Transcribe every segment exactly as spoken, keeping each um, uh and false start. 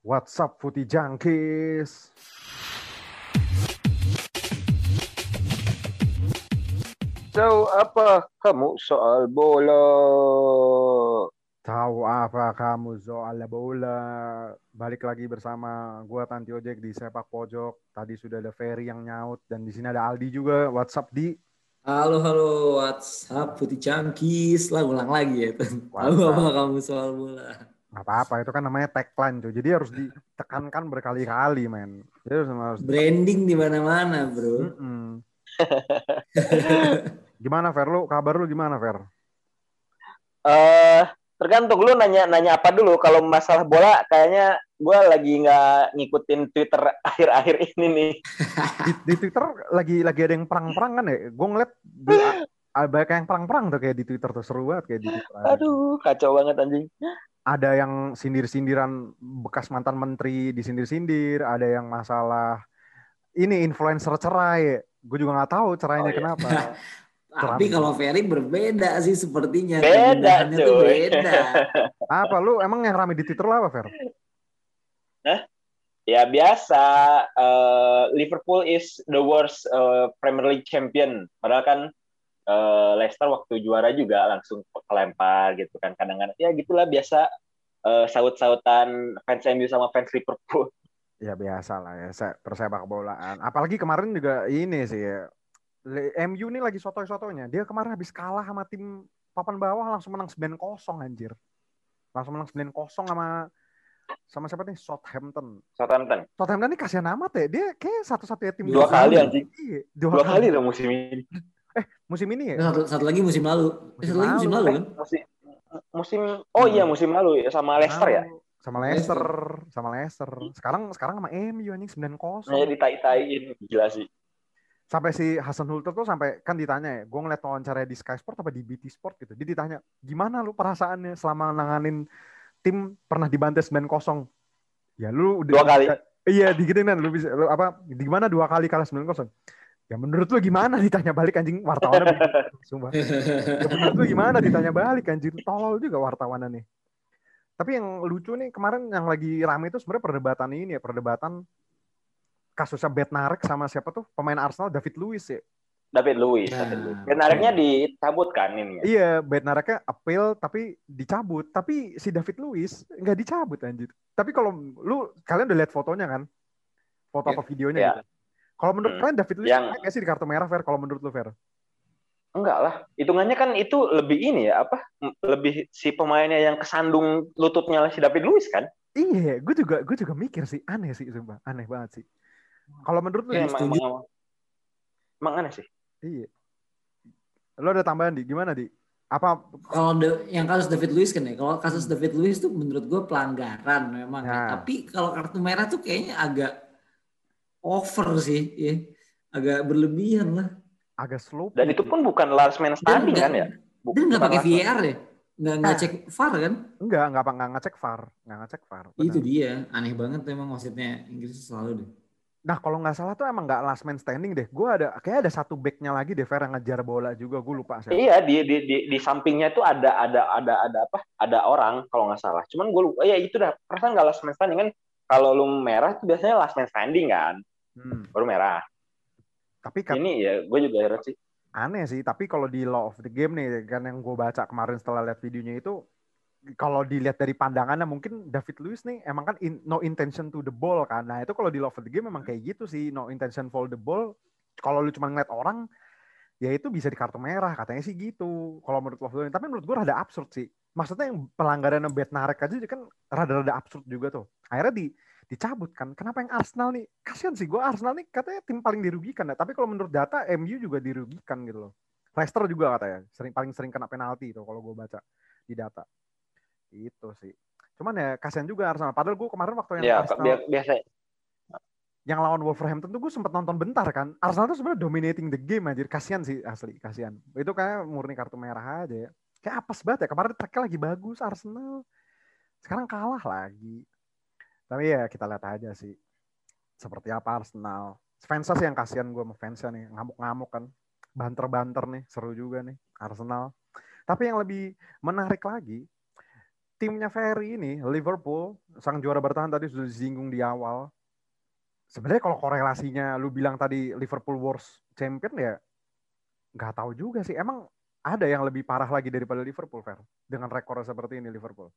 What's up, Footy Junkies? So, apa kamu soal bola? Tahu apa kamu soal bola? Balik lagi bersama gua Tanti Ojek di Sepak Pojok. Tadi sudah ada Ferry yang nyaut dan di sini ada Aldi juga. What's up, Di? Halo, halo. What's up, Footy Junkies? Lah, ulang lagi ya. Tahu apa kamu soal bola? Apa-apa, itu kan namanya tagline tuh. Jadi harus ditekankan berkali-kali, men. Jadi harus branding di mana-mana, bro. Gimana, Fer? Lu, kabar lu gimana, Fer? Uh, tergantung lu nanya-nanya apa dulu. Kalau masalah bola, kayaknya gue lagi nggak ngikutin Twitter akhir-akhir ini nih. Di, di Twitter lagi lagi ada yang perang-perang kan ya? Gue ngeliat di, banyak yang perang-perang tuh kayak di Twitter tuh, seru banget kayak di Twitter. Aduh, kacau banget anjing. Ada yang sindir-sindiran bekas mantan menteri disindir-sindir, ada yang masalah ini influencer cerai. Gue juga nggak tahu cerainya oh, iya. kenapa. Tapi kalau Ferry berbeda sih sepertinya. Beda tuh. Beda. Apa lu emang yang ramai di Twitter lah apa, Fer? Hah? Ya biasa. Uh, Liverpool is the worst uh, Premier League champion. Padahal kan Uh, Leicester waktu juara juga langsung kelempar gitu kan, kadang-kadang ya gitulah biasa uh, saut-sautan fans M U sama fans Liverpool. Ya biasa lah ya persepak bolaan. Apalagi kemarin juga ini sih ya, M U ini lagi sotoy-sotoynya. Dia kemarin habis kalah sama tim papan bawah langsung menang sembilan kosong anjir. Langsung menang sembilan kosong sama sama siapa nih? Southampton. Southampton. Southampton ini kasihan amat ya. Dia kayak satu-satunya tim dua kali anjing. Dua, dua kali loh musim ini. Eh musim ini ya? Satu, satu lagi musim lalu. Musim eh, satu lalu. lagi musim lalu kan? Musim, musim oh iya musim lalu ya sama Leicester ya. Sama Leicester, sama Leicester. Sekarang sekarang sama M U anjing sembilan kosong. Nah, ditai-taiin gila sih. Sampai si Hasan Hulter tuh sampai kan ditanya ya, gue ngeliat wawancara di Sky Sport apa di B T Sport gitu. Dia ditanya, "Gimana lu perasaannya selama nanganin tim pernah dibantai sembilan kosong?" Ya lu udah dua kali. Iya, digituin kan lu bisa lu apa gimana dua kali kalah sembilan kosong? Ya menurut lu gimana ditanya balik anjing wartawannya? Sumpah. Ya, menurut lu gimana ditanya balik anjing? Tolol juga wartawannya nih. Tapi yang lucu nih kemarin yang lagi rame itu sebenarnya perdebatan ini ya, perdebatan kasusnya Bet Narek sama siapa tuh pemain Arsenal David Luiz ya. David Luiz. Nah. David Luiz. Bet Nareknya dicabut kan ini ya? Iya, Bet Nareknya appeal tapi dicabut. Tapi si David Luiz nggak dicabut anjir. Tapi kalau lu kalian udah lihat fotonya kan? Foto yeah. apa videonya yeah. gitu? Kalau menurut kalian hmm. David Luiz yang... kayak sih di kartu merah, Fer? Kalau menurut lu, Fer? Enggak lah. Hitungannya kan itu lebih ini ya, apa? Lebih si pemainnya yang kesandung lututnya si David Luiz kan? Iya, gue juga gue juga mikir sih. Aneh sih, sumpah. Aneh banget sih. Kalau menurut lu, ya, emang, emang, emang, emang aneh sih. Iya. Lu ada tambahan, Di? Gimana, Di? Apa kalau yang kasus David Luiz kan ya, kalau kasus David Luiz tuh menurut gue pelanggaran memang. Nah. Ya. Tapi kalau kartu merah tuh kayaknya agak over sih, ya. Agak berlebihan lah. Agak slow. Dan itu pun bukan last man standing kan ya? Bukan, dan nggak pakai V A R ya? Nggak nah. ngecek V A R kan? Enggak, nggak nggak ngecek V A R, nggak ngecek V A R. Benar. Itu dia, aneh banget emang wasitnya Inggris selalu deh. Nah kalau nggak salah tuh emang nggak last man standing deh. Gue ada kayak ada satu backnya lagi deh, Fer, yang ngejar bola juga, gue lupa siapa. Iya di di di, di sampingnya tuh ada ada ada ada apa? Ada orang kalau nggak salah. Cuman gue lupa. Ya itu dah. Perasaan nggak last man standing kan? Kalau lu merah tuh biasanya last man standing kan? Hmm. Baru merah. Tapi kan ini ya gue juga heran sih. Aneh sih, tapi kalau di law of the game nih kan yang gue baca kemarin setelah lihat videonya itu, kalau dilihat dari pandangannya mungkin David Luiz nih emang kan in, no intention to the ball kan. Nah itu kalau di law of the game memang kayak gitu sih, no intention for the ball. Kalau lu cuma ngeliat orang ya itu bisa di kartu merah katanya sih gitu. Kalau menurut law of the game, tapi menurut gue rada absurd sih. Maksudnya yang pelanggaran Bet Narek aja kan rada-rada absurd juga tuh. Akhirnya di dicabut kan. Kenapa yang Arsenal nih? Kasian sih gue. Arsenal nih katanya tim paling dirugikan. Ya. Tapi kalau menurut data, M U juga dirugikan gitu loh. Leicester juga katanya. Sering, paling sering kena penalti itu kalau gue baca di data. Itu sih. Cuman ya kasian juga Arsenal. Padahal gue kemarin waktu yang ya, Arsenal. Biasa. Yang lawan Wolverhampton tuh gue sempet nonton bentar kan. Arsenal tuh sebenarnya dominating the game anjir. Kasian sih asli. Kasian. Itu kayak murni kartu merah aja ya. Kayak apes banget ya. Kemarin tracknya lagi bagus Arsenal. Sekarang kalah lagi. Tapi ya kita lihat aja sih seperti apa Arsenal. Fansnya sih yang kasihan gue sama fansnya nih. Ngamuk-ngamuk kan. Banter-banter nih. Seru juga nih Arsenal. Tapi yang lebih menarik lagi. timnya Ferry ini, Liverpool, sang juara bertahan tadi sudah disinggung di awal. Sebenarnya kalau korelasinya lu bilang tadi Liverpool worst champion, ya nggak tahu juga sih. Emang ada yang lebih parah lagi daripada Liverpool, Fer? Dengan rekor seperti ini Liverpool.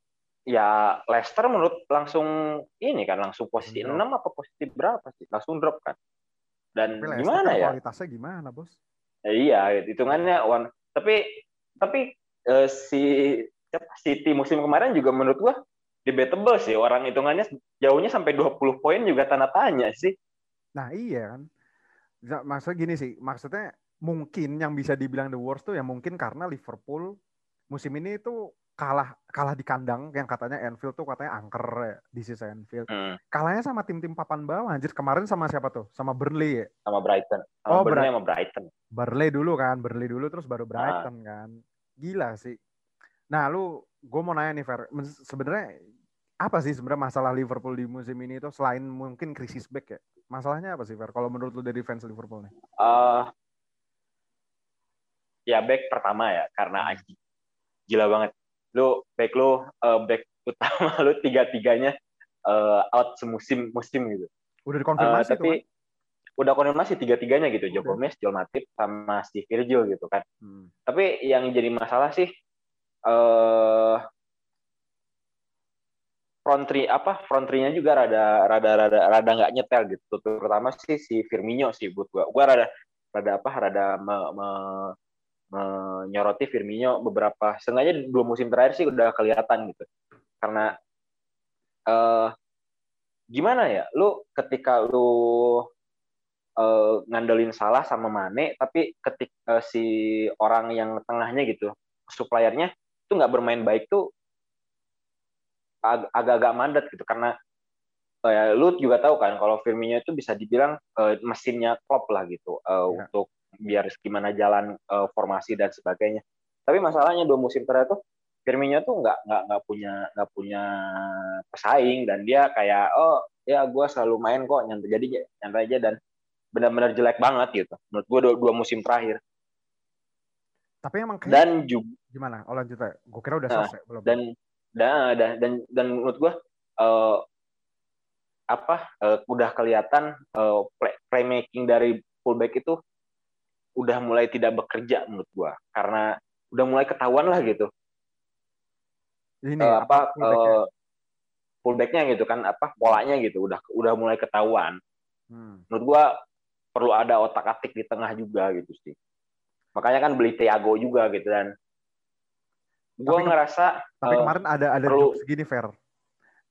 Ya, Leicester menurut langsung ini kan, langsung posisi enam apa posisi berapa sih? Langsung drop kan. Dan tapi gimana kan ya? Kualitasnya gimana, Bos? Ya, iya, hitungannya one. Tapi tapi uh, si City musim kemarin juga menurut gua debatable sih. Orang hitungannya jauhnya sampai dua puluh poin juga tanda tanya sih. Nah iya kan. Maksudnya gini sih. Maksudnya mungkin yang bisa dibilang the worst tuh ya mungkin karena Liverpool musim ini tuh kalah kalah di kandang. Yang katanya Anfield tuh katanya angker ya. This is Anfield. Hmm. Kalahnya sama tim-tim papan bawah. Anjir, kemarin sama siapa tuh? Sama Burnley ya? Sama Brighton. Sama oh, Burnley sama Brighton. Burnley dulu kan. Burnley dulu terus baru Brighton nah. kan. Gila sih. Nah, lu, gue mau nanya nih, Fer. Sebenarnya apa sih sebenarnya masalah Liverpool di musim ini itu selain mungkin krisis back ya? Masalahnya apa sih, Fer? Kalau menurut lu dari fans Liverpool nih? Uh, ya back pertama ya, karena gila banget. Lu back lu uh, back utama lu tiga-tiganya uh, out semusim-musim gitu. Udah dikonfirmasi uh, tapi tuh, udah konfirmasi tiga-tiganya gitu, okay. Joe Gomez, Joel Matip, sama si Virgil gitu kan. Hmm. Tapi yang jadi masalah sih Uh, front three apa front three-nya juga rada rada rada rada nggak nyetel gitu, terutama sih si Firmino sih buat gua gua rada rada apa rada me, me, menyoroti Firmino beberapa, sengaja dua musim terakhir sih udah kelihatan gitu, karena uh, gimana ya, lu ketika lu uh, ngandelin Salah sama Mane, tapi ketika uh, si orang yang tengahnya gitu suppliernya itu nggak bermain baik tuh ag- agak-agak mandat gitu, karena eh, lu juga tahu kan kalau Firmino itu bisa dibilang eh, mesinnya Klopp lah gitu, eh, ya. Untuk biar gimana jalan eh, formasi dan sebagainya. Tapi masalahnya dua musim terakhir tuh Firmino tuh nggak nggak nggak punya nggak punya pesaing, dan dia kayak oh ya gue selalu main kok, nyantai jadi nyantai aja, dan benar-benar jelek banget gitu menurut gue dua, dua musim terakhir. Tapi emang kayak dan juga gimana? Oh lanjut ya. Gue kira udah nah, selesai belum. Dan dan dan dan, dan menurut gue uh, apa uh, udah kelihatan uh, play, playmaking dari fullback itu udah mulai tidak bekerja menurut gue, karena udah mulai ketahuan lah gitu. Ini uh, apa, apa fullback-nya? Uh, fullback-nya gitu kan, apa polanya gitu udah udah mulai ketahuan. Hmm. Menurut gue perlu ada otak-atik di tengah juga gitu sih. Makanya kan beli Thiago juga gitu, dan gue ngerasa tapi uh, kemarin ada ada perlu... joke segini Fer,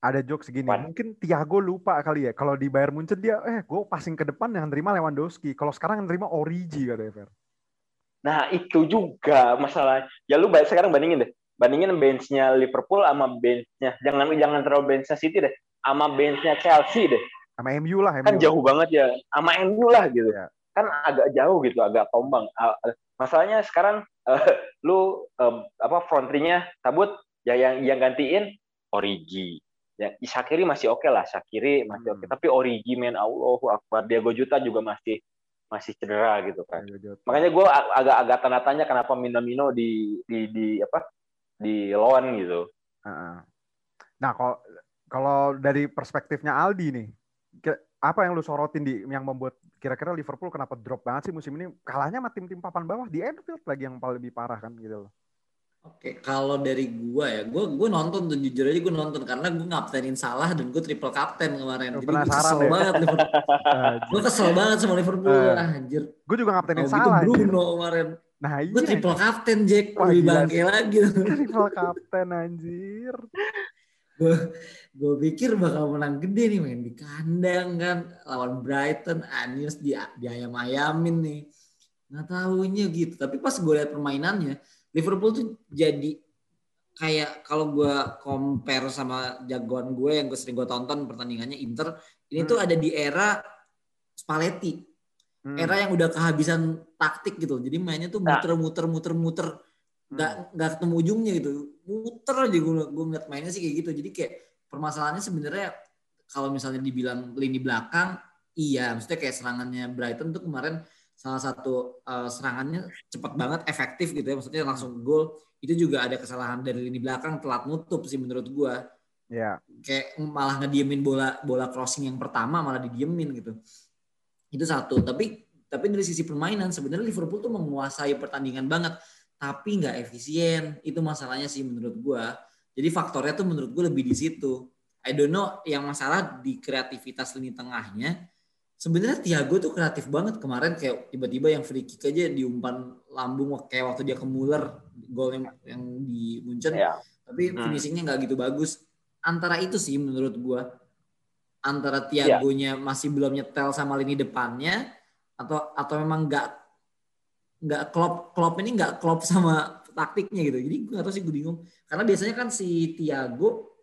ada joke segini What? Mungkin Thiago lupa kali ya kalau di Bayern Munchen dia eh gue passing ke depan yang nerima Lewandowski, kalau sekarang yang nerima Origi katanya Fer. Nah itu juga masalah ya, lu sekarang bandingin deh, bandingin benchnya Liverpool sama benchnya jangan jangan terlalu benchnya City deh, sama benchnya Chelsea deh, sama M U lah, kan M U jauh banget ya, sama M U lah gitu ya. Kan agak jauh gitu, agak tombang. Masalahnya sekarang uh, lu uh, apa front three-nya Tabut ya, yang yang gantiin Origi. Ya Isak Kiri masih oke okay lah, Isak Kiri masih oke. Okay. Hmm. Tapi Origi men, Allahu Akbar, Diogo Jota juga masih masih cedera gitu kan. Makanya gue agak-agak tanda tanya kenapa Minamino di di di apa? Di loan gitu. Nah, kalau kalau dari perspektifnya Aldi nih, apa yang lu sorotin di yang membuat kira-kira Liverpool kenapa drop banget sih musim ini? Kalahnya sama tim-tim papan bawah di Anfield lagi yang paling lebih parah kan gitu loh. Oke, kalau dari gua ya, gua gua nonton tuh, jujur aja gua nonton karena gua ngaptenin Salah dan gua triple captain kemarin. Jadi gua kesel ya? banget Liverpool. Gua kesel banget sama Liverpool, uh, anjir. Gua juga ngaptenin oh, Salah. Gua gitu Bruno kemarin. Nah, iya. Gua triple captain Jack, lebih bangke lagi. Triple captain anjir. Gue pikir bakal menang gede nih, main di kandang kan lawan Brighton, anjir di di ayam-ayamin nih, nggak tahunya gitu. Tapi pas gue lihat permainannya Liverpool tuh jadi kayak, kalau gue compare sama jagoan gue yang gue sering gue tonton pertandingannya Inter ini hmm. tuh ada di era Spalletti, hmm. era yang udah kehabisan taktik gitu, jadi mainnya tuh muter-muter-muter-muter nggak hmm. nggak ketemu ujungnya gitu, muter aja. Gue gue ngeliat mainnya sih kayak gitu. Jadi kayak permasalahannya sebenarnya kalau misalnya dibilang lini belakang, iya maksudnya kayak serangannya Brighton tuh kemarin salah satu uh, serangannya cepat banget, efektif gitu ya, maksudnya langsung gol. Itu juga ada kesalahan dari lini belakang, telat nutup sih menurut gue. Yeah. Kayak malah ngediemin bola bola crossing yang pertama malah didiemin gitu. Itu satu. Tapi tapi dari sisi permainan sebenarnya Liverpool tuh menguasai pertandingan banget, tapi nggak efisien. Itu masalahnya sih menurut gue. Jadi faktornya tuh menurut gue lebih di situ. I don't know yang masalah di kreativitas lini tengahnya. Sebenarnya Thiago tuh kreatif banget kemarin, kayak tiba-tiba yang free kick aja diumpan lambung kayak waktu dia ke Muller, gol yang, yang di Munchen. Yeah. Tapi finishingnya nggak gitu bagus. Antara itu sih menurut gue, antara Thiago-nya yeah. masih belum nyetel sama lini depannya, atau atau memang nggak nggak klop klop ini nggak klop sama taktiknya gitu. Jadi gue nggak tahu sih, gue bingung. Karena biasanya kan si Thiago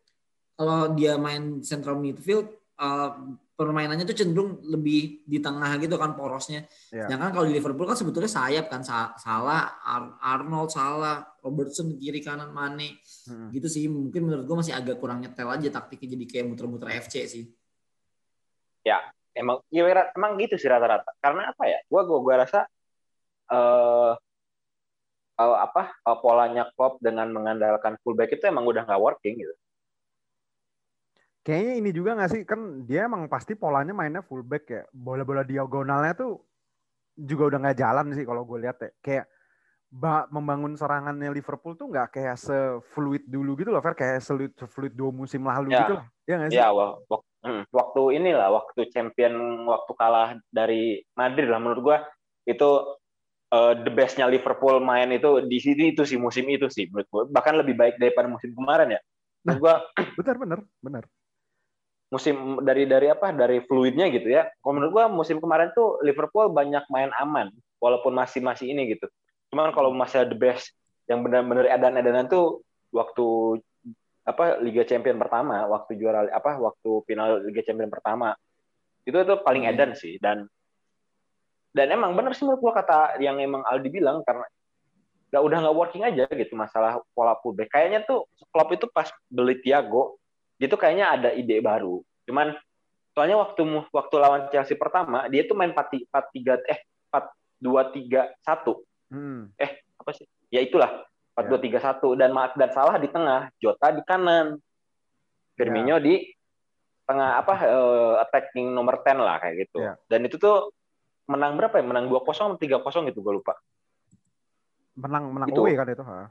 kalau dia main central midfield, uh, permainannya tuh cenderung lebih di tengah gitu kan porosnya. Yeah. Sedangkan kalau di Liverpool kan sebetulnya sayap kan, Salah, Ar- Arnold, Salah, Robertson, kiri kanan, Mane. Hmm. Gitu sih, mungkin menurut gue masih agak kurang nyetel aja taktiknya, jadi kayak muter-muter F C sih. Ya, emang ya, emang gitu sih rata-rata. Karena apa ya, gue gue rasa uh, uh, apa uh, polanya Klopp dengan mengandalkan fullback itu emang udah nggak working gitu. Kayaknya ini juga nggak sih, kan dia emang pasti polanya mainnya fullback ya. Bola-bola diagonalnya tuh juga udah nggak jalan sih kalau gue lihat ya. Kayak bah, membangun serangannya Liverpool tuh nggak kayak se-fluid dulu gitu loh, Fer. Kayak se-fluid dua musim lalu ya, gitu lah. Iya nggak sih? Iya, waktu inilah, waktu champion, waktu kalah dari Madrid lah menurut gue. Itu uh, the best-nya Liverpool main itu di sini itu sih, musim itu sih menurut gue. Bahkan lebih baik daripada musim kemarin ya. Nah, gue benar, benar, benar. Musim dari dari apa dari fluidnya gitu ya. Kalau menurut gua musim kemarin tuh Liverpool banyak main aman walaupun masih masih ini gitu. Cuman kalau masih the best yang benar-benar edan-edanan tuh waktu apa Liga Champion pertama, waktu juara apa waktu final Liga Champion pertama. Itu tuh paling edan sih, dan dan emang benar sih menurut gua kata yang emang Aldi bilang, karena enggak udah enggak working aja gitu masalah pola fullback. Kayaknya tuh Klopp itu pas beli Thiago dia tuh kayaknya ada ide baru. Cuman soalnya waktu waktu lawan Chelsea pertama, dia tuh main empat tiga eh empat dua tiga satu. Hmm. Eh, apa sih? Ya itulah, empat dua tiga satu, dan dan Salah di tengah, Jota di kanan. Firmino yeah. di tengah apa uh, attacking nomor sepuluh lah kayak gitu. Yeah. Dan itu tuh menang berapa ya? Menang dua nol atau tiga nol gitu, gue lupa. Menang menang away kan itu, ha.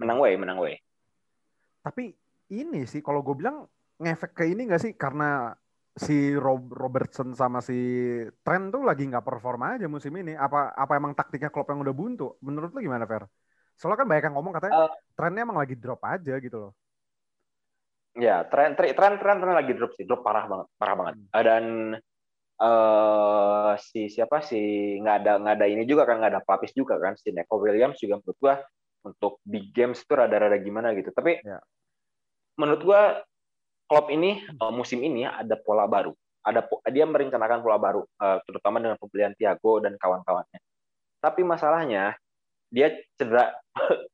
Menang away, menang away. Tapi ini sih kalau gue bilang ngefek ke ini nggak sih, karena si Rob, Robertson sama si Trent tuh lagi nggak performa aja musim ini. Apa apa emang taktiknya Klopp yang udah buntu? Menurut lo gimana, Fer? Soalnya kan banyak yang ngomong katanya uh, Trentnya emang lagi drop aja gitu loh. Ya, Trent Trent Trent Trent lagi drop sih, drop parah banget, parah banget. Hmm. Dan uh, si siapa sih nggak ada nggak ada ini juga kan, nggak ada pelapis juga kan, si Neco Williams juga menurut gua untuk big games itu rada-rada gimana gitu. Tapi ya. Menurut gue, Klopp ini uh, musim ini ada pola baru. Ada dia merencanakan pola baru, uh, terutama dengan pembelian Thiago dan kawan-kawannya. Tapi masalahnya, dia cedera,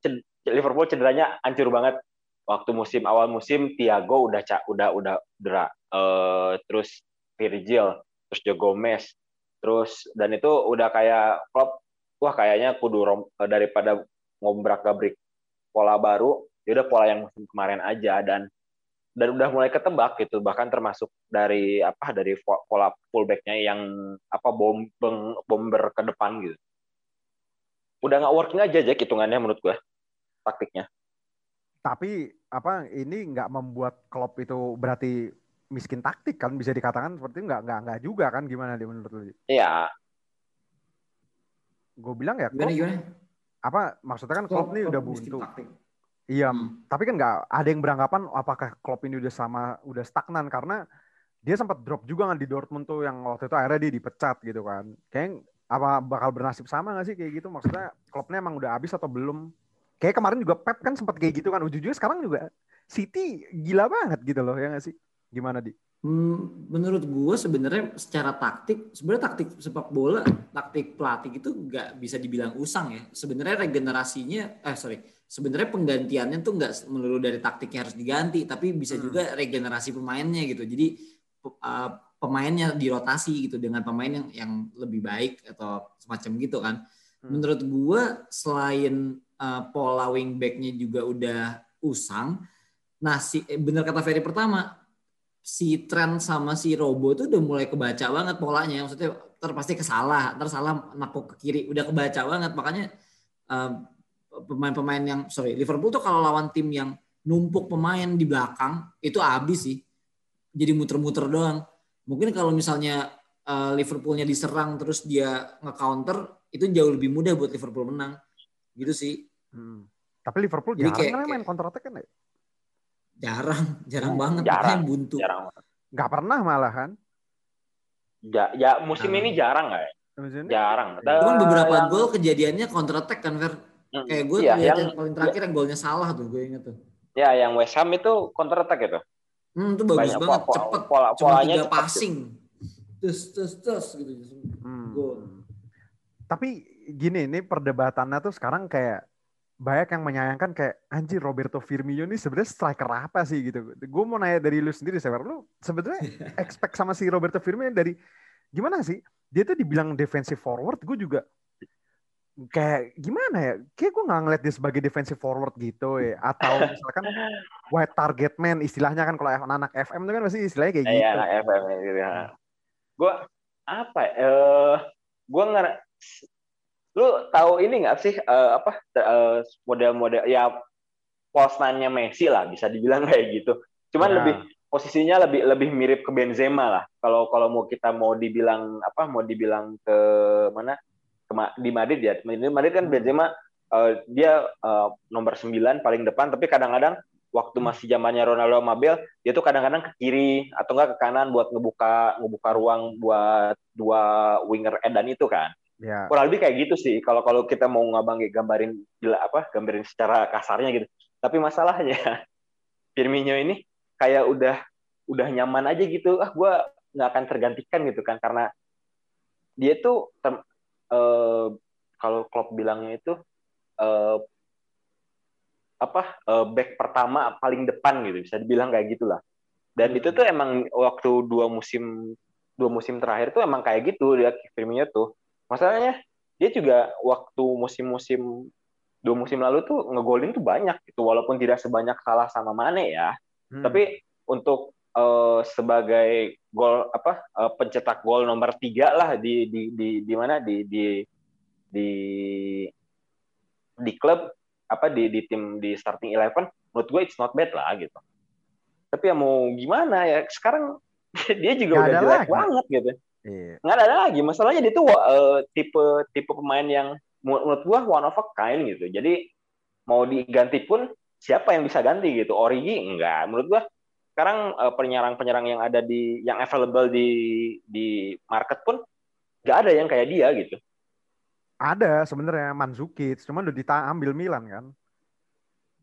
cedera Liverpool cederanya hancur banget. Waktu musim awal musim Thiago udah udah udah cedera, uh, terus Virgil, terus Joe Gomez, terus dan itu udah kayak Klopp, wah kayaknya kudu rom, daripada ngombrak-gabrik pola baru. Ya udah pola yang musim kemarin aja, dan dan udah mulai ketebak gitu, bahkan termasuk dari apa dari pola fullback-nya yang apa bom bomber ke depan gitu. Udah nggak working aja aja hitungannya menurut gue taktiknya. Tapi apa ini nggak membuat Klopp itu berarti miskin taktik kan, bisa dikatakan seperti nggak nggak nggak juga kan, gimana dia menurut lu? Iya. Gue bilang ya Klopp. Gimana, gimana? Apa maksudnya kan Klopp ini udah buntu. Iya, hmm. Tapi kan nggak ada yang beranggapan apakah Klopp ini udah sama udah stagnan, karena dia sempat drop juga kan di Dortmund tuh yang waktu itu akhirnya dia dipecat gitu kan. Kayak apa bakal bernasib sama nggak sih kayak gitu, maksudnya Kloppnya emang udah habis atau belum? Kayak kemarin juga Pep kan sempat kayak gitu kan, ujung-ujungnya sekarang juga City gila banget gitu loh, ya nggak sih? Gimana Di? Hmm, menurut gue sebenarnya secara taktik, sebenarnya taktik sepak bola, taktik pelatih itu nggak bisa dibilang usang ya. Sebenarnya regenerasinya, eh sorry. Sebenarnya penggantiannya tuh nggak melulu dari taktiknya harus diganti, tapi bisa juga regenerasi pemainnya gitu. Jadi uh, pemainnya dirotasi gitu dengan pemain yang yang lebih baik atau semacam gitu kan. Hmm. Menurut gue selain uh, pola wingbacknya juga udah usang, nah si bener kata Ferry pertama, si Trent sama si Robo tuh udah mulai kebaca banget polanya, maksudnya terpasti kesalah, tersalah napok ke kiri, udah kebaca banget. Makanya uh, pemain-pemain yang sorry Liverpool tuh kalau lawan tim yang numpuk pemain di belakang itu abis sih, jadi muter-muter doang. Mungkin kalau misalnya uh, Liverpoolnya diserang terus dia nge-counter, itu jauh lebih mudah buat Liverpool menang, gitu sih. Hmm. Tapi Liverpool jadi jarang kayak, kan kayak, main counter attack kan ya? Jarang, jarang hmm, banget. Jarang, makanya buntu. Jarang. Gak pernah malahan. Ja, ya musim nah. ini jarang nggak ya? Jarang. Cuman beberapa yang... gol kejadiannya counter attack kan, Fer? Hmm. Kayak gue ya, yang paling terakhir ya, yang golnya Salah tuh, gue inget tuh. Ya, yang West Ham itu counter attack itu. Hmm, itu bagus banyak banget, pola, cepet. Pola, cuma tiga passing. Terus, terus, terus gitu. Hmm. Gol. Tapi gini, ini perdebatannya tuh sekarang kayak banyak yang menyayangkan kayak anjir Roberto Firmino ini sebenarnya striker apa sih gitu. Gue mau nanya dari lu sendiri, Sever, lu sebenarnya expect sama si Roberto Firmino dari gimana sih? Dia tuh dibilang defensive forward, gue juga kayak gimana ya? Kayak gue nggak ngeliat dia sebagai defensive forward gitu ya. Atau misalkan wide target man istilahnya kan, kalau anak F M itu kan pasti istilahnya kayak gitu. Iya, anak F M gitu ya. Gue apa? Eh, gue nggak. Lu tahu ini nggak sih uh, apa uh, model-model ya Poznan-nya Messi lah, bisa dibilang kayak gitu. Cuman nah. lebih posisinya lebih lebih mirip ke Benzema lah. Kalau kalau mau kita mau dibilang apa mau dibilang ke mana ke, di Madrid ya. Di Madrid kan Benzema uh, dia uh, nomor sembilan paling depan, tapi kadang-kadang waktu masih zamannya Ronaldo sama Bel, dia tuh kadang-kadang ke kiri atau enggak ke kanan buat ngebuka ngebuka ruang buat dua winger edan itu kan. Ya. Kurang lebih kayak gitu sih kalau kalau kita mau ngabang gambarin gila apa gambarin secara kasarnya gitu. Tapi masalahnya Firmino ini kayak udah udah nyaman aja gitu, ah gue nggak akan tergantikan gitu kan, karena dia tuh ter, uh, kalau Klopp bilangnya itu uh, apa uh, back pertama paling depan gitu, bisa dibilang kayak gitulah. Dan itu tuh emang waktu dua musim dua musim terakhir tuh emang kayak gitu dia Firmino tuh. Masalahnya dia juga waktu musim-musim dua musim lalu tuh ngegolin tuh banyak gitu, walaupun tidak sebanyak Salah sama Mane ya. Hmm. Tapi untuk uh, sebagai gol apa uh, pencetak gol nomor tiga lah di di di di mana di di di di klub apa di di tim di starting eleven, menurut gue it's not bad lah gitu. Tapi ya mau gimana ya, sekarang dia juga Gak udah jelek lagi. banget gitu. Iya. Nggak ada lagi, masalahnya dia tuh uh, tipe tipe pemain yang menurut gua one of a kind gitu. Jadi mau diganti pun siapa yang bisa ganti gitu? Origi enggak, menurut gua sekarang uh, penyerang-penyerang yang ada di yang available di di market pun nggak ada yang kayak dia gitu. Ada sebenarnya Mandzukic, cuman udah diambil Milan kan.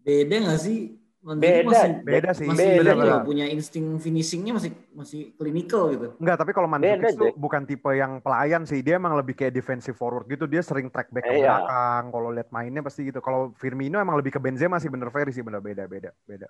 Beda nggak sih? Beda, masih, beda sih. Masih beda, beda. Punya insting finishingnya masih masih clinical gitu. Enggak, tapi kalau Mandzukic itu bukan tipe yang pelayan sih. Dia emang lebih kayak defensive forward gitu. Dia sering track back ke belakang. Iya. Kalau lihat mainnya pasti gitu. Kalau Firmino emang lebih ke Benzema sih, bener Ferry sih, bener beda beda beda.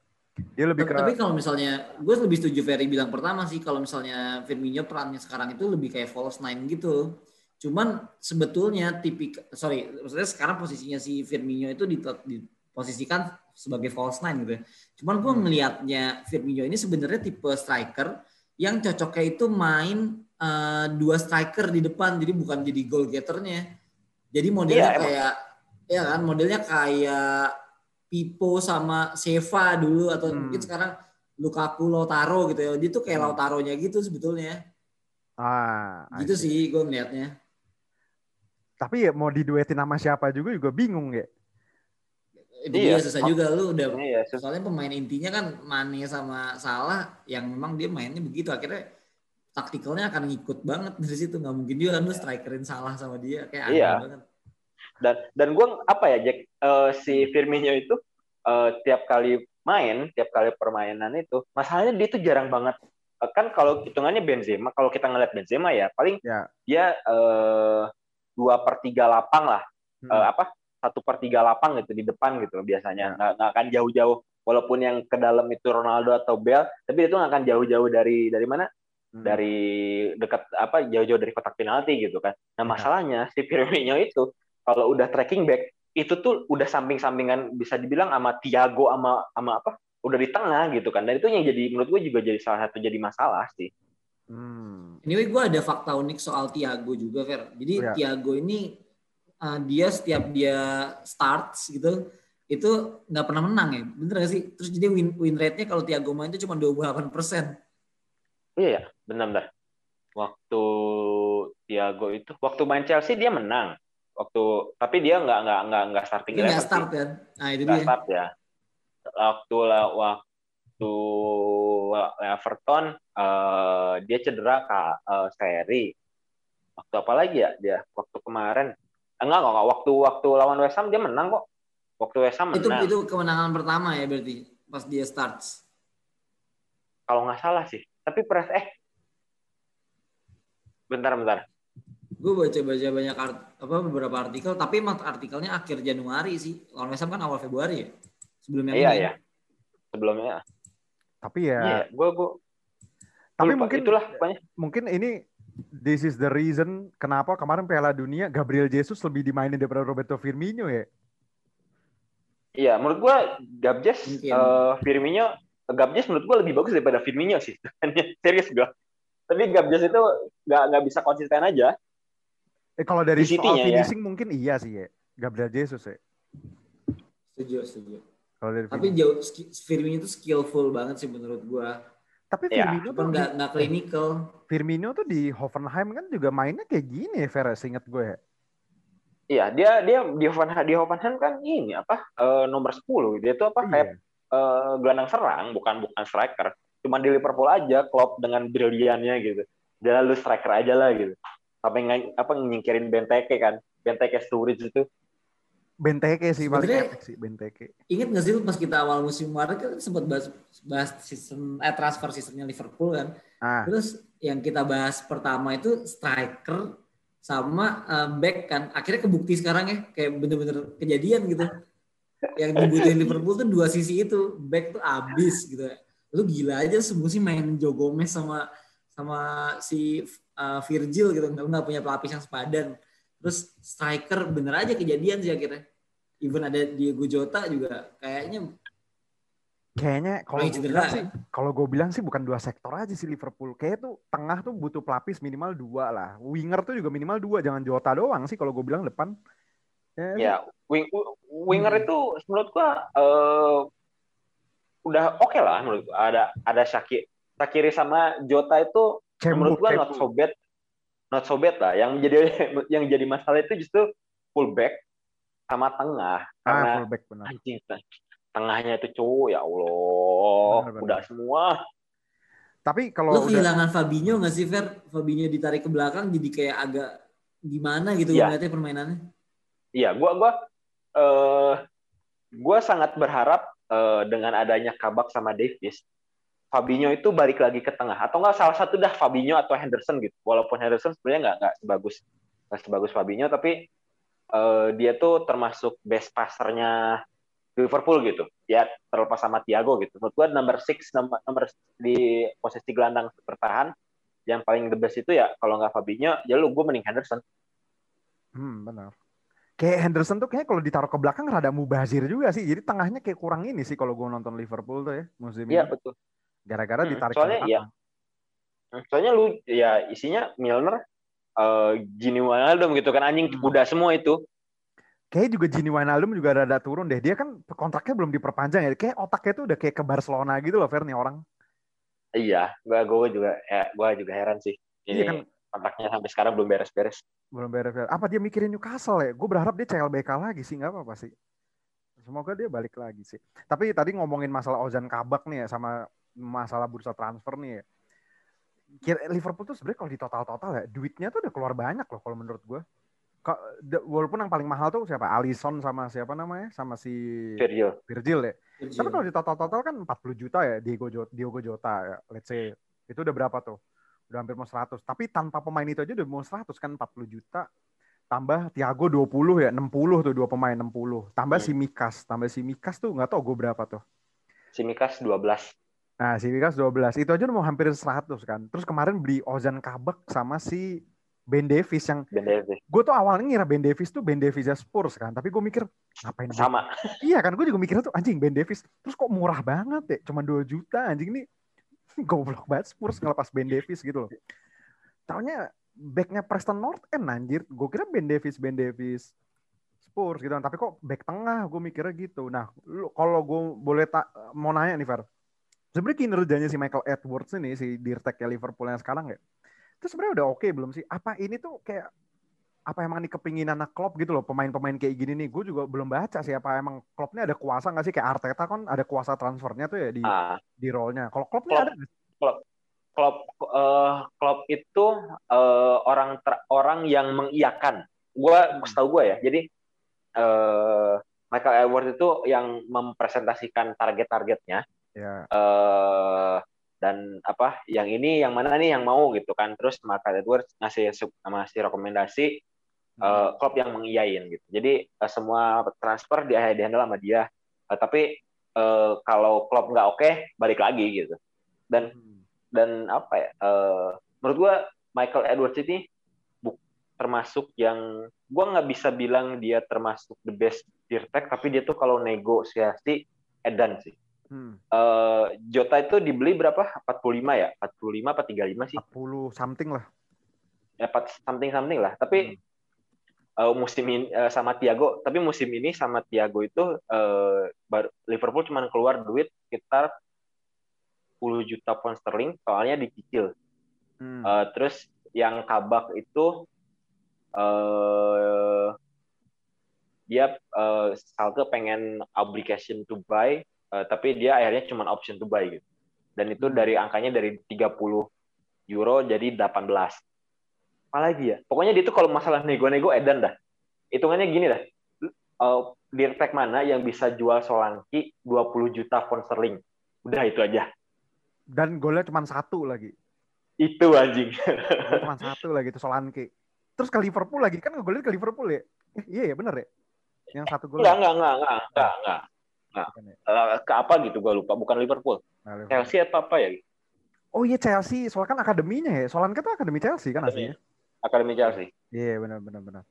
Dia lebih tapi, ke... tapi kalau misalnya gue lebih setuju Ferry bilang pertama sih, kalau misalnya Firmino perannya sekarang itu lebih kayak false nine gitu. Cuman sebetulnya tipik sorry, maksudnya sekarang posisinya si Firmino itu di, di posisikan sebagai false nine gitu. Cuman gue ngelihatnya Firmino ini sebenarnya tipe striker yang cocoknya itu main uh, dua striker di depan, jadi bukan jadi goal getternya. Jadi modelnya yeah, kayak emang. ya kan modelnya kayak Pipo sama Seva dulu atau hmm. mungkin sekarang Lukaku, Lautaro gitu ya. Dia tuh kayak Lautaro-nya gitu sebetulnya. Ah, gitu sih gue ngelihatnya. Tapi ya mau diduetin sama siapa juga juga bingung ya. Iya, susah juga lu udah. Iya, soalnya pemain intinya kan Mane sama Salah yang memang dia mainnya begitu, akhirnya taktikalnya akan ngikut banget dari situ. Nggak mungkin juga kan lu strikerin Salah sama dia kayak aneh iya. banget. Dan dan gue apa ya Jack, uh, si Firmino itu uh, tiap kali main, tiap kali permainan itu masalahnya dia tuh jarang banget. Uh, kan kalau hitungannya Benzema, kalau kita ngeliat Benzema ya paling yeah. dia dua per tiga lapang lah. Hmm. Uh, apa? satu per tiga lapang gitu di depan gitu biasanya, nggak nggak akan jauh-jauh, walaupun yang ke dalam itu Ronaldo atau Bale, tapi itu nggak akan jauh-jauh dari dari mana dari dekat apa jauh-jauh dari kotak penalti gitu kan. Nah masalahnya si Firmino itu kalau udah tracking back itu tuh udah samping-sampingan bisa dibilang sama Thiago sama sama apa udah di tengah gitu kan. Dan itu yang jadi menurut gue juga jadi salah satu jadi masalah sih. Hmm. Anyway gue ada fakta unik soal Thiago juga Fer. Jadi ya. Thiago ini uh, dia setiap dia starts gitu itu nggak pernah menang ya, bener nggak sih? Terus jadi win win rate-nya kalau Thiago main itu cuma dua puluh delapan persen. Iya, benar-benar. Waktu Thiago itu, waktu main Chelsea dia menang. Waktu tapi dia nggak nggak nggak nggak starting. Dia nggak start kan? Nah itu dia. Start ya. Waktu waktu Everton uh, dia cedera ke uh, seri. Waktu apa lagi ya dia? Waktu kemarin enggak enggak, enggak. waktu waktu lawan West Ham dia menang kok. Waktu West Ham menang. Itu itu kemenangan pertama ya berarti pas dia starts. Kalau nggak salah sih. Tapi pres eh bentar bentar. Gue baca-baca banyak art, apa beberapa artikel tapi mat artikelnya akhir Januari sih. Lawan West Ham kan awal Februari ya. Sebelumnya. Iya iya. Sebelumnya. Tapi ya. Iya. Gue gue. Tapi lupa. Mungkin itulah pokoknya. Mungkin ini this is the reason kenapa kemarin Piala Dunia Gabriel Jesus lebih dimainin daripada Roberto Firmino ya. Iya, menurut gue Gabjes, uh, Firmino, Gabjes menurut gue lebih bagus daripada Firmino sih. Serius gue. Tapi Gabjes itu nggak nggak bisa konsisten aja. Eh kalau dari soal finishing ya. Mungkin iya sih ya. Gabriel Jesus ya. Setuju, setuju. Tapi jauh Firmino itu skillful banget sih menurut gue. Tapi Firmino ya, tuh nggak nggak clinical. Firmino tuh di Hoffenheim kan juga mainnya kayak gini ya, Vera, seingat gue ya. Iya, dia dia di Hoffenheim, di Hoffenheim kan ini apa uh, nomor sepuluh. Dia itu apa iya. kayak uh, gelandang serang, bukan bukan striker. Cuman di Liverpool aja Klopp dengan briliannya gitu. Dia lalu striker aja lah gitu. Sampai nge, apa nyingkirin Benteke kan. Benteke storage itu. Benteke sih paling efek sih Benteke. Ingat enggak sih pas kita awal musim kemarin kan sempat bahas bahas season eh, transfer seasonnya Liverpool kan. Ah. Terus yang kita bahas pertama itu striker sama uh, back kan akhirnya kebukti sekarang ya kayak bener-bener kejadian gitu yang dibutuhin Liverpool tuh dua sisi itu back tuh abis gitu lu gila aja semusim main Joe Gomez sama sama si uh, Virgil gitu nggak punya pelapis yang sepadan terus striker bener aja kejadian sih akhirnya even ada Diogo Jota juga kayaknya Kayaknya kalau gue bilang sih, kalau gue bilang sih bukan dua sektor aja sih Liverpool. Kayaknya tuh tengah tuh butuh pelapis minimal dua lah. Winger tuh juga minimal dua, jangan Jota doang sih kalau gue bilang depan. Ya, ya wing, winger hmm. itu menurut gue uh, udah oke okay lah menurut gue. Ada ada Shakiri, Shakiri sama Jota itu cembuk, menurut gue not so bad, not so bad lah. Yang jadi yang jadi masalah itu justru fullback sama tengah. Karena ah, fullback benar. Anjing, tengahnya itu cowok ya Allah benar, benar. Udah semua tapi kalau lu kehilangan udah... Fabinho nggak sih Fer Fabinho ditarik ke belakang jadi kayak agak gimana gitu ya. Ngeliatnya permainannya iya gua gua uh, gua sangat berharap uh, dengan adanya Kabak sama Davis Fabinho itu balik lagi ke tengah atau nggak salah satu dah Fabinho atau Henderson gitu walaupun Henderson sebenarnya nggak nggak sebagus nggak sebagus Fabinho tapi uh, dia tuh termasuk best passernya Liverpool gitu, ya terlepas sama Thiago gitu. Menurut gue number six, number, number di posisi gelandang bertahan, yang paling the best itu ya kalau nggak Fabinho, ya lu gue mending Henderson. Hmm benar. Kayak Henderson tuh kayaknya kalau ditaruh ke belakang rada mubazir juga sih. Jadi tengahnya kayak kurang ini sih kalau gue nonton Liverpool tuh ya musim ini. Iya betul. Gara-gara hmm, ditarik ke belakang. Soalnya ya, soalnya lu ya isinya Milner, uh, Gini Wijnaldum gitu kan anjing hmm. udah semua itu. Kayaknya juga Gini Wijnaldum juga rada turun deh. Dia kan kontraknya belum diperpanjang ya. Kayak otaknya tuh udah kayak ke Barcelona gitu loh, Fer, nih orang. Iya, gue gue juga, ya, gue juga heran sih. Ini iya kan, kontraknya sampai sekarang belum beres-beres. Belum beres-beres. Apa dia mikirin Newcastle ya? Gue berharap dia C L B K lagi sih, nggak apa-apa sih. Semoga dia balik lagi sih. Tapi tadi ngomongin masalah Ozan Kabak nih ya, sama masalah bursa transfer nih ya. Liverpool tuh sebenarnya kalau di total-total ya, duitnya tuh udah keluar banyak loh kalau menurut gue. Walaupun yang paling mahal tuh siapa? Alisson sama siapa namanya? Sama si Virgil. Virgil ya. Virgil. Tapi kalau di total-total kan empat puluh juta ya Diogo Jota, Diogo Jota ya. Let's say itu udah berapa tuh? Udah hampir mau seratus. Tapi tanpa pemain itu aja udah mau seratus kan empat puluh juta. Tambah Thiago dua puluh ya, enam puluh tuh dua pemain enam puluh. Tambah hmm. si Mikas, tambah si Mikas tuh enggak tahu gue berapa tuh. Si Mikas dua belas. Nah, si Wikas dua belas. Itu aja udah mau hampir seratus kan. Terus kemarin beli Ozan Kabak sama si Ben Davies yang... Ben Davies. Gue tuh awalnya ngira Ben Davies tuh Ben Daviesnya Spurs kan. Tapi gue mikir, ngapain? Sama. Gue? Iya kan, gue juga mikirnya tuh anjing Ben Davies. Terus kok murah banget ya. Cuma dua juta anjing ini. Goblok banget Spurs ngelepas Ben Davies gitu loh. Taunya backnya Preston North End anjir. Gue kira Ben Davies, Ben Davies Spurs gitu kan. Tapi kok back tengah gue mikirnya gitu. Nah, kalau gue boleh ta- mau nanya nih Fer. Sebenarnya kinerjanya si Michael Edwards ini, si Dirtek Liverpool yang sekarang ya, itu sebenarnya udah oke okay, belum sih? Apa ini tuh kayak, apa emang ini kepinginan Klopp gitu loh, pemain-pemain kayak gini nih, gue juga belum baca sih, apa emang Klopp ini ada kuasa gak sih? Kayak Arteta kan ada kuasa transfernya tuh ya di, ah. di role-nya. Kalau Klopp, Klopp ini ada gak sih? Klopp, Klopp, uh, Klopp itu uh, orang ter, orang yang mengiyakan. Gue, setahu gue ya, jadi uh, Michael Edwards itu yang mempresentasikan target-targetnya. Yeah. Uh, dan apa yang ini yang mana nih yang mau gitu kan, terus Michael Edwards ngasih ngasih rekomendasi, mm-hmm. uh, Klopp yang mengiyain gitu, jadi uh, semua transfer di akhir handle sama dia, uh, tapi uh, kalau Klopp nggak oke okay, balik lagi gitu. Dan mm-hmm. dan apa ya, uh, menurut gua Michael Edwards ini bu- termasuk yang gua nggak bisa bilang dia termasuk the best dirtek, tapi dia tuh kalau negosiasi edan sih. Hmm. Uh, Jota itu dibeli berapa? empat puluh lima ya? empat puluh lima apa tiga puluh lima sih? empat puluh something lah. Ya, something-something lah. Tapi hmm. uh, musim ini uh, sama Thiago, tapi musim ini sama Thiago itu uh, Liverpool cuma keluar duit sekitar sepuluh juta pound sterling, soalnya dicicil. Hmm. Uh, terus yang Kabak itu uh, dia uh, Southampton pengen obligation to buy. Uh, tapi dia akhirnya cuma option to buy gitu. Dan itu dari angkanya dari tiga puluh euro jadi delapan belas. Apalagi ya? Pokoknya dia tuh kalau masalah nego-nego edan dah. Hitungannya gini dah. Uh, Dirtek mana yang bisa jual Solanke dua puluh juta pound sterling? Udah itu aja. Dan golnya cuma satu lagi. Itu anjing. Cuma satu lagi itu Solanke. Terus ke Liverpool lagi kan, ngegolin ke Liverpool ya? Eh, iya ya benar ya. Yang satu gol. Enggak, enggak, enggak, enggak, enggak, enggak. Nah, ke apa gitu gue lupa, bukan Liverpool. Nah, Liverpool. Chelsea apa apa ya? Oh iya Chelsea, soalnya kan akademinya ya. Solanke itu akademi Chelsea kan aslinya. Akademi Chelsea. Iya yeah, benar benar benar.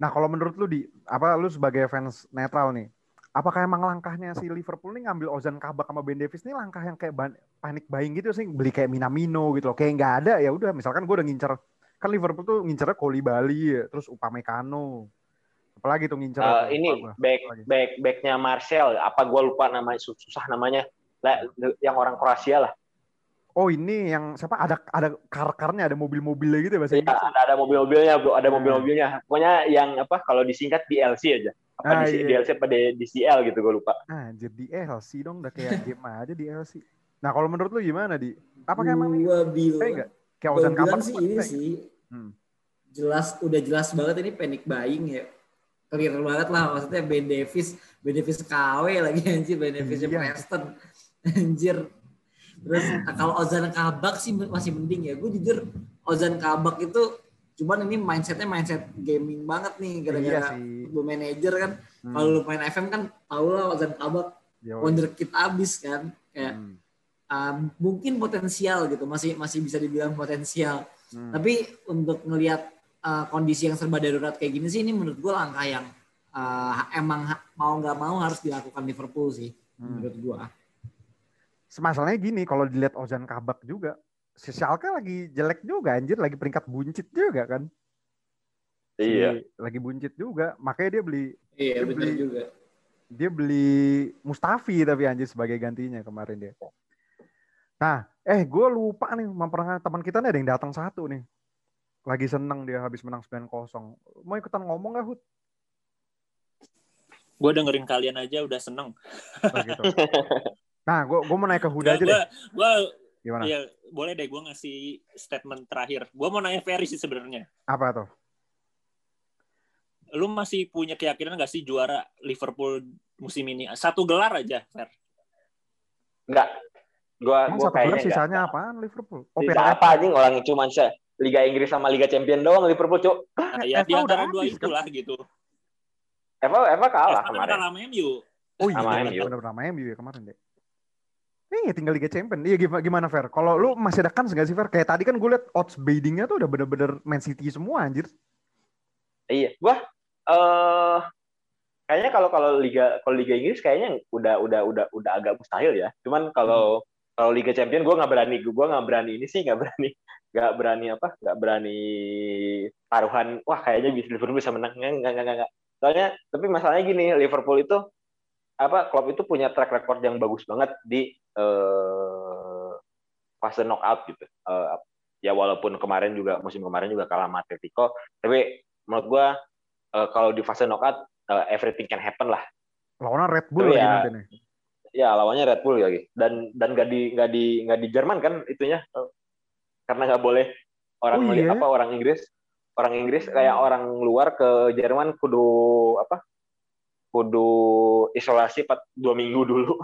Nah kalau menurut lu di apa lu sebagai fans netral nih, apakah emang langkahnya si Liverpool nih ngambil Ozan Kabak sama Ben Davies nih langkah yang kayak ban- panik buying gitu sih, beli kayak Minamino gitu loh, kayak nggak ada ya udah. Misalkan gue udah ngincer, kan Liverpool tuh ngincernya Koulibaly ya, terus Upamecano. Apalagi tuh ngincer uh, ini back back backnya Marcel apa gue lupa namanya, susah namanya lah, yang orang Kroasia lah. Oh ini yang siapa, ada ada kar-karnya, ada mobil-mobilnya gitu bahasa Inggris. Iya, ada ada mobil-mobilnya bro, ada mobil-mobilnya. Pokoknya yang apa kalau disingkat D L C aja. Apa ah, di, iya. D L C apa D C L gitu gue lupa. Ah, jadi D L C dong, udah kayak game aja D L C. Nah kalau menurut lu gimana di? Apakah emang gue bilang kayak Ozan Kabak sih ini sih hmm. jelas udah jelas banget ini panic buying ya. Clear banget lah, maksudnya Ben Davies, Ben Davies K W lagi anjir, Ben Daviesnya Preston anjir. Terus kalau Ozan Kabak sih masih mending ya, gue jujur Ozan Kabak itu cuman ini mindsetnya mindset gaming banget nih, gara-gara iya gue manajer kan, hmm. kalau lu main F M kan tau lah Ozan Kabak wonderkid abis kan, kayak hmm. um, mungkin potensial gitu, masih masih bisa dibilang potensial, hmm. tapi untuk ngelihat Uh, kondisi yang serba darurat kayak gini sih, ini menurut gue langkah yang uh, emang ha- mau nggak mau harus dilakukan Liverpool sih hmm. menurut gue. Semasalahnya gini, kalau dilihat Ozan Kabak juga, si Schalke lagi jelek juga anjir, lagi peringkat buncit juga kan. Iya. Si, lagi buncit juga, makanya dia beli. Iya benar juga. Dia beli Mustafi tapi anjir sebagai gantinya kemarin dia. Nah, eh gue lupa nih, memperkenalkan teman kita nih ada yang datang satu nih. Lagi seneng dia habis menang sembilan kosong. Mau ikutan ngomong gak, Hud? Gue dengerin kalian aja udah seneng. Oh, gitu. Nah, gue mau naik ke Hud aja gua, deh. Gua, gimana? Ya, boleh deh gue ngasih statement terakhir. Gue mau nanya Ferry sih sebenarnya. Apa tuh? Lu masih punya keyakinan gak sih juara Liverpool musim ini? Satu gelar aja, Fer. Enggak. Gua, gua satu gelar sisanya apaan Liverpool? Oh, sisa apa aja ngolangin cuman saya. Liga Inggris sama Liga Champion doang Liverpool, Cuk. Nah, ya di antara dua itulah gitu. Eva Eva kalah kemarin. Sama M U. Oh iya, benar-benar sama M U kemarin deh. Iya, tinggal Liga Champions. Iya, gimana Fer? Kalau lu masih ada kans nggak sih Fer? Kayak tadi kan gue liat odds biddingnya tuh udah bener-bener Man City semua anjir. Iya, wah. Uh, kayaknya kalau kalau Liga kalau Liga Inggris kayaknya udah udah udah udah agak mustahil ya. Cuman kalau hmm. kalau Liga Champions gue nggak berani, gue nggak berani ini sih nggak berani nggak berani apa? Nggak berani taruhan. Wah, kayaknya bisa Liverpool bisa menang. Nggak nggak nggak. Soalnya tapi masalahnya gini, Liverpool itu apa? Klopp itu punya track record yang bagus banget di Uh, fase knockout gitu. Uh, ya walaupun kemarin juga musim kemarin juga kalah sama Atletico, tapi menurut gue uh, kalau di fase knockout uh, everything can happen lah. Lawannya Red Bull lagi ya, nantinya. Ya lawannya Red Bull lagi. Dan dan nggak di nggak di nggak di Jerman kan itunya, uh, karena nggak boleh orang oh, yeah. apa orang Inggris orang Inggris kayak hmm. orang luar ke Jerman kudu apa kudu isolasi dua minggu dulu.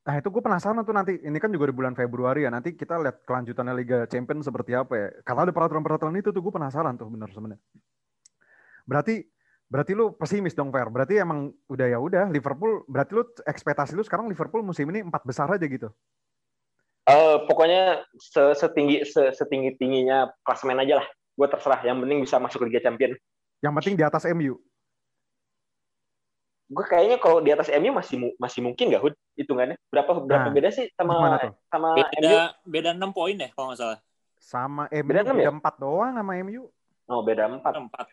Nah itu gue penasaran tuh nanti, ini kan juga di bulan Februari ya, nanti kita lihat kelanjutannya Liga Champions seperti apa ya. Kalau ada peraturan-peraturan itu tuh gue penasaran tuh bener sebenarnya. Berarti berarti lu pesimis dong Fer, berarti emang udah ya udah Liverpool, berarti lu ekspektasi lu sekarang Liverpool musim ini empat besar aja gitu? Uh, pokoknya setinggi setinggi tingginya klasemen aja lah, gue terserah, yang penting bisa masuk Liga Champions. Yang penting di atas M U? Gue kayaknya kalau di atas M U masih masih mungkin nggak Hud hitungannya berapa berapa nah, beda sih sama sama beda M U? Beda enam poin ya kalau nggak salah sama M U beda, beda empat ya? Doang sama M U oh beda empat empat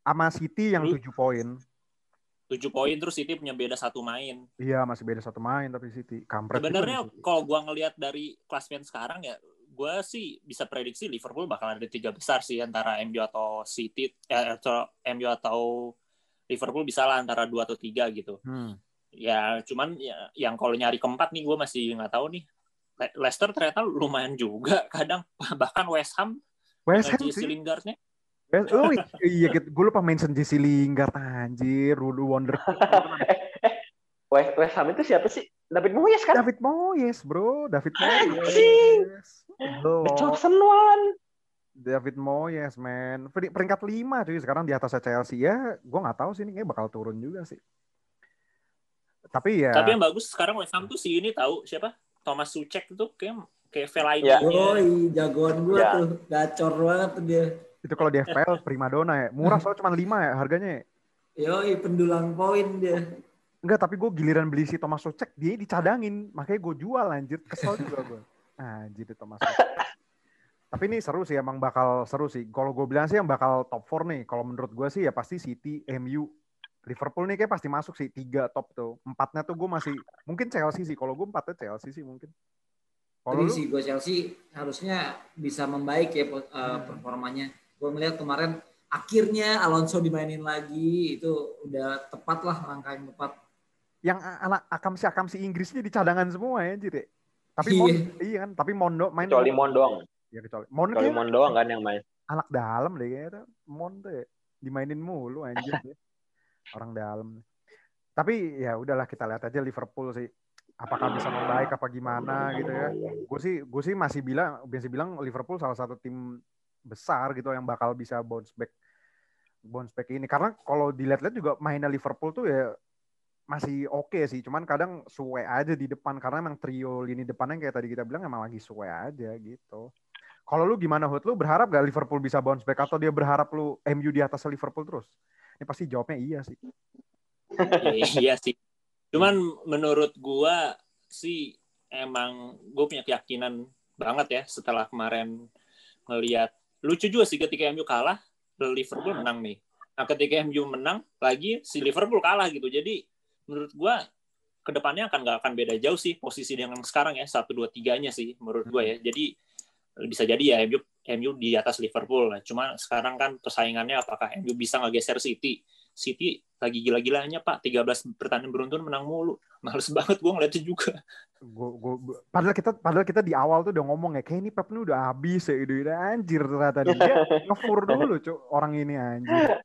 sama City yang tujuh poin tujuh poin terus City punya beda satu main iya masih beda satu main tapi City kampret sebenarnya kalau gue ngelihat dari klasmen sekarang ya gue sih bisa prediksi Liverpool bakal ada tiga besar sih antara M U atau City eh, atau M U atau Liverpool bisa lah antara dua atau tiga gitu. Hmm. Ya cuman ya, yang kalau nyari keempat nih gue masih nggak tahu nih. Le- Leicester ternyata lumayan juga kadang bahkan West Ham. West Ham sih. Lingardnya. West, oh iya gue lupa mention Jesse Lingard anjir. Rulu Wonder. West, West Ham itu siapa sih? David Moyes kan? David Moyes bro. David Moyes. The chosen one. David Moyes, man. Peringkat lima cuy. Sekarang di atasnya Chelsea ya. Gue gak tahu sih ini kayaknya bakal turun juga sih. Tapi ya... Tapi yang bagus sekarang West Ham tuh si ini tahu siapa? Thomas Souček tuh kayak kayak Fellaini. Ya. Yoi, jagoan gue ya. Tuh. Gacor banget tuh dia. Itu kalau di F P L primadona ya. Murah soalnya cuma lima ya harganya. Yoi, pendulang poin dia. Enggak, tapi gue giliran beli si Thomas Souček, dia dicadangin. Makanya gue jual anjir. Kesel juga gue. Anjir itu Thomas Souček. Tapi ini seru sih, emang bakal seru sih. Kalau gue bilang sih yang bakal top empat nih. Kalau menurut gue sih ya pasti City, M U, Liverpool nih kayak pasti masuk sih. Tiga top tuh. Empatnya tuh gue masih, mungkin Chelsea sih. Kalau gue empatnya Chelsea sih mungkin. Kalau sih gue Chelsea harusnya bisa membaik ya performanya. Gue ngeliat kemarin akhirnya Alonso dimainin lagi. Itu udah tepat lah langkah yang tepat. Yang anak akamsi-akamsi Inggrisnya di cadangan semua ya. Jadi. Tapi yeah. Mondo, iya kan. Tapi Mondo main. Kecuali Mondo. Ya kecuali Mon Mon doang kan yang main. Anak dalam deh kayaknya Mon tuh ya. Dimainin mulu anjir deh. Orang dalam. Tapi ya udahlah kita lihat aja Liverpool sih. Apakah bisa membaik apa gimana gitu ya. Gue sih gue sih masih bilang biasa bilang Liverpool salah satu tim besar gitu yang bakal bisa bounce back. Bounce back ini karena kalau dilihat-lihat juga mainnya Liverpool tuh ya masih oke okay sih, cuman kadang suwe aja di depan karena emang trio lini depannya kayak tadi kita bilang emang lagi suwe aja gitu. Kalau lu gimana Hud? Lu berharap gak Liverpool bisa bounce back atau dia berharap lu M U di atas Liverpool terus? Ini pasti jawabnya iya sih. Iya sih. Cuman menurut gua sih emang gua punya keyakinan banget ya setelah kemarin ngelihat. Lucu juga sih ketika M U kalah, Liverpool menang nih. Nah ketika M U menang lagi si Liverpool kalah gitu. Jadi menurut gua kedepannya akan gak akan beda jauh sih posisi dengan sekarang ya satu dua tiga-nya sih menurut gua ya. Jadi bisa jadi ya M U, M U di atas Liverpool. Cuma sekarang kan persaingannya apakah M U bisa ngegeser City. City lagi gila-gilanya Pak. tiga belas pertandingan beruntun menang mulu. Males banget gue ngeliatnya juga. Gue, gue, padahal kita padahal kita di awal tuh udah ngomong ya. Kayak ini Pep ini udah habis ya. Udah anjir ternyata. Dia ngefur dulu cu, orang ini anjir.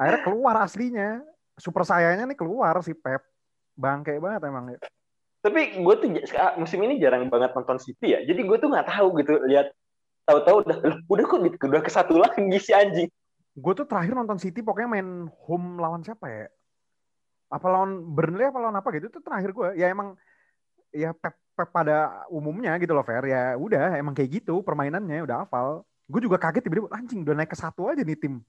Akhirnya keluar aslinya. Super sayanya nih keluar si Pep. Bangke banget emang ya. Tapi gue tuh musim ini jarang banget nonton City ya. Jadi gue tuh nggak tahu gitu lihat tahu-tahu udah udah kok udah ke satu lagi si anjing. Gue tuh terakhir nonton City pokoknya main home lawan siapa ya? Apa lawan Burnley apa lawan apa gitu tuh terakhir gue. Ya emang ya Pep, Pep pada umumnya gitu loh, Fer. Ya udah emang kayak gitu permainannya, udah hafal. Gue juga kaget tiba-tiba, anjing udah naik ke satu aja nih tim.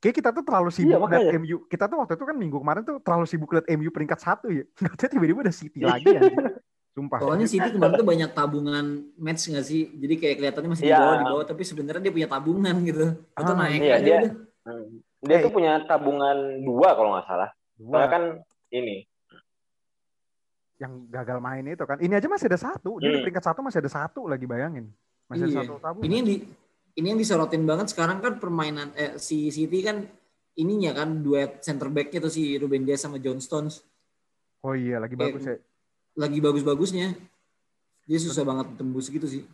Kayak kita tuh terlalu sibuk iya, lihat M U. Kita tuh waktu itu kan minggu kemarin tuh terlalu sibuk lihat M U peringkat satu ya. Nggak, tiba-tiba udah City lagi ya. Sumpah. Soalnya City kemarin tuh banyak tabungan match nggak sih? Jadi kayak kelihatannya masih yeah. di bawah, di bawah. Tapi sebenarnya dia punya tabungan gitu. Ah, itu naik iya, aja dia, udah. Dia hey. tuh punya tabungan dua kalau nggak salah. Karena kan ini. Yang gagal main itu kan. Ini aja masih ada satu. Dia hmm. peringkat satu masih ada satu lagi, bayangin. Masih iya. ada satu tabungan. Ini yang di... Ini yang disorotin banget sekarang kan permainan eh, si City kan ininya kan duet center back-nya tuh si Ruben Dias sama John Stones. Oh iya, lagi eh, bagus ya. Lagi bagus-bagusnya. Dia susah Betul. banget tembus gitu sih.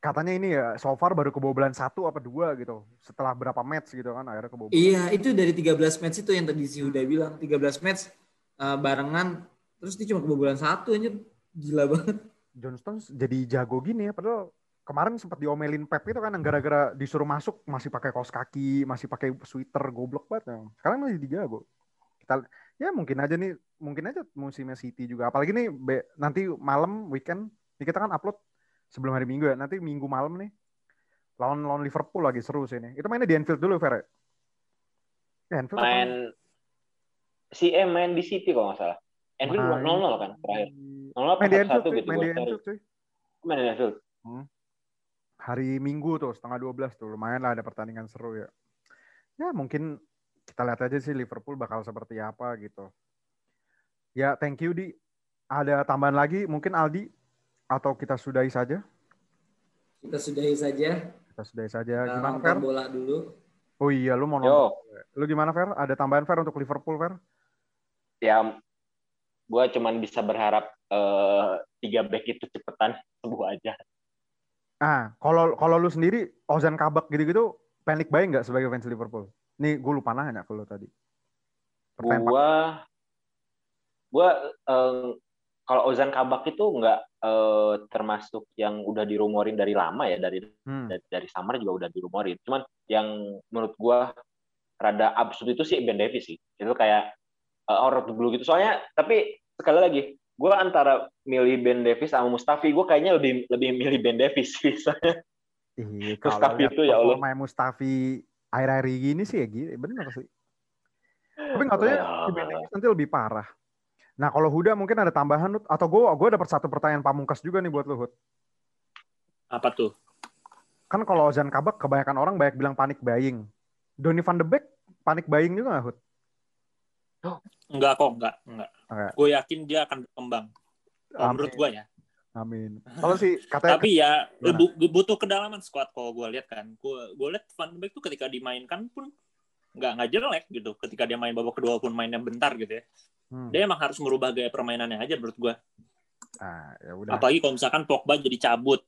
Katanya ini ya, so far baru kebobolan satu apa dua gitu. Setelah berapa match gitu kan akhirnya kebobolan. Iya, itu dari tiga belas match itu yang tadi si Huda bilang. tiga belas match uh, barengan. Terus dia cuma kebobolan satu aja. Gila banget. John Stones jadi jago gini ya, padahal kemarin sempat diomelin Pep itu kan, gara-gara disuruh masuk masih pakai kaos kaki, masih pakai sweater, goblok banget. Sekarang masih dijago. Kita ya mungkin aja nih, mungkin aja musimnya City juga. Apalagi nih nanti malam weekend, nih kita kan upload sebelum hari Minggu ya. Nanti Minggu malam nih lawan lawan Liverpool lagi seru sih ini. Itu mainnya di Anfield dulu, Fer. Ya, Anfield main si eh, main di City kalau nggak salah. Anfield nol nol kan terakhir. nol nol satu gitu. Main di Anfield, cuy. Main di Anfield. Hmm. Hari Minggu tuh setengah dua belas tuh lumayan lah, ada pertandingan seru ya. Ya mungkin kita lihat aja sih Liverpool bakal seperti apa gitu. Ya thank you Di. Ada tambahan lagi mungkin Aldi atau kita sudahi saja? Kita sudahi saja. Kita sudahi saja. Gimana Fer? Nonton bola dulu. Oh iya, lu mau nonton. Lu gimana Fer? Ada tambahan Fer untuk Liverpool Fer? Ya gue cuman bisa berharap uh, tiga back itu cepetan sembuh aja. Ah, kalau kalau lu sendiri Ozan Kabak gitu-gitu panic buying nggak sebagai fans Liverpool? Nih gue lupa nanya kalau tadi. Pertanyaan gua, pak. gua eh, kalau Ozan Kabak itu nggak eh, termasuk yang udah dirumorin dari lama ya, dari hmm. dari, dari summer juga udah dirumorin. Cuman yang menurut gua rada absurd itu sih Ben Davies sih. Itu kayak eh, out of the blue gitu. Soalnya tapi sekali lagi, gue antara milih Ben Davies sama Mustafi, gue kayaknya lebih lebih milih Ben Davies misalnya. Iya, Mustafi itu ya Allah. Main Mustafi air-air gini sih ya, gini bener sih. Tapi nggak tahu ya, si Ben Davies nanti lebih parah. Nah kalau Huda mungkin ada tambahan atau gue gue dapat satu pertanyaan pamungkas juga nih buat lu Hud. Apa tuh? Kan kalau Ozan Kabak kebanyakan orang banyak bilang panik buying. Donny van de Beek panik buying juga nggak Hud? Oh. Enggak kok, enggak, enggak. Okay. Gue yakin dia akan berkembang. Amin. Menurut gue ya. Amin. Kalau sih katanya tapi ya bu- butuh kedalaman skuad kalau gue lihat kan. Gue gue lihat Van de Beek tuh ketika dimainkan pun enggak enggak jelek gitu. Ketika dia main babak kedua pun mainnya bentar gitu ya. Hmm. Dia emang harus merubah gaya permainannya aja menurut gue. Ah, ya udah. Apalagi kalau misalkan Pogba jadi cabut.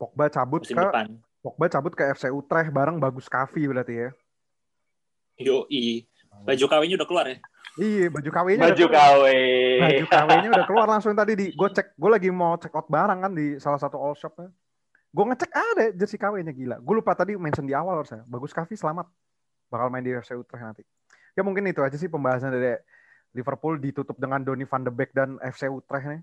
Pogba cabut ke depan. Pogba cabut ke F C Utrecht bareng Bagus Kavi berarti ya. Yo, i. Baju K W-nya udah keluar ya? Iya, baju K W-nya. Baju K W. Baju K W-nya udah keluar langsung tadi di. Gue cek, gue lagi mau check out barang kan di salah satu all shop. Gue ngecek ada jersey K W-nya, gila. Gue lupa tadi mention di awal harusnya. Bagus Kavi selamat. Bakal main di F C Utrecht nanti. Ya mungkin itu aja sih pembahasan dari Liverpool, ditutup dengan Donny van de Beek dan F C Utrecht nih.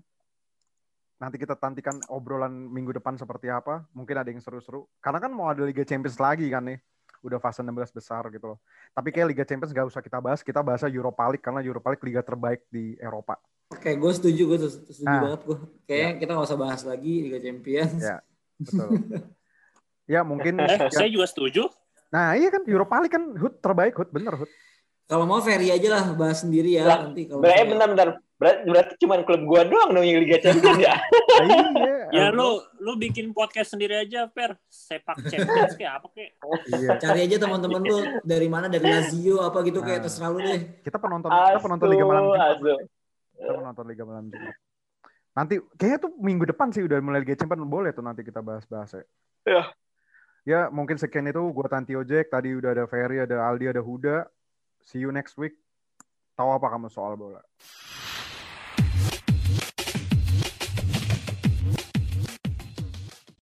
Nanti kita tantikan obrolan minggu depan seperti apa. Mungkin ada yang seru-seru. Karena kan mau ada Liga Champions lagi kan nih. Udah fase enam belas besar gitu loh. Tapi kayak Liga Champions gak usah kita bahas. Kita bahasnya Europa League. Karena Europa League liga terbaik di Eropa. Oke, gue setuju. Gue setuju nah, banget gue. Kayaknya ya. Kita gak usah bahas lagi Liga Champions. Ya, betul. Ya, mungkin. Eh, ya. Saya juga setuju. Nah, iya kan. Europa League kan H U T terbaik. H U T bener H U T. Kalau mau Ferry aja lah. Bahas sendiri ya. Nah, nanti kalau berarti saya... bentar-bentar. Berarti, berarti cuma klub gue doang dong yang Liga Champions ya? Iya. Ya lu lu bikin podcast sendiri aja Fer, Sepak Champions kayak apa kayak. Iya. Cari aja teman-teman lu dari mana, dari Lazio apa gitu nah, kayak terserah lu deh. Kita penonton astu, kita penonton Liga Malam. Astu. Kita penonton Liga Malam. Nanti kayaknya tuh minggu depan sih udah mulai Liga Champions, boleh tuh nanti kita bahas-bahas ya. Iya. Ya, mungkin sekian itu gua Tanti Ojek, tadi udah ada Ferry, ada Aldi, ada Huda. See you next week. Tahu apa kamu soal bola?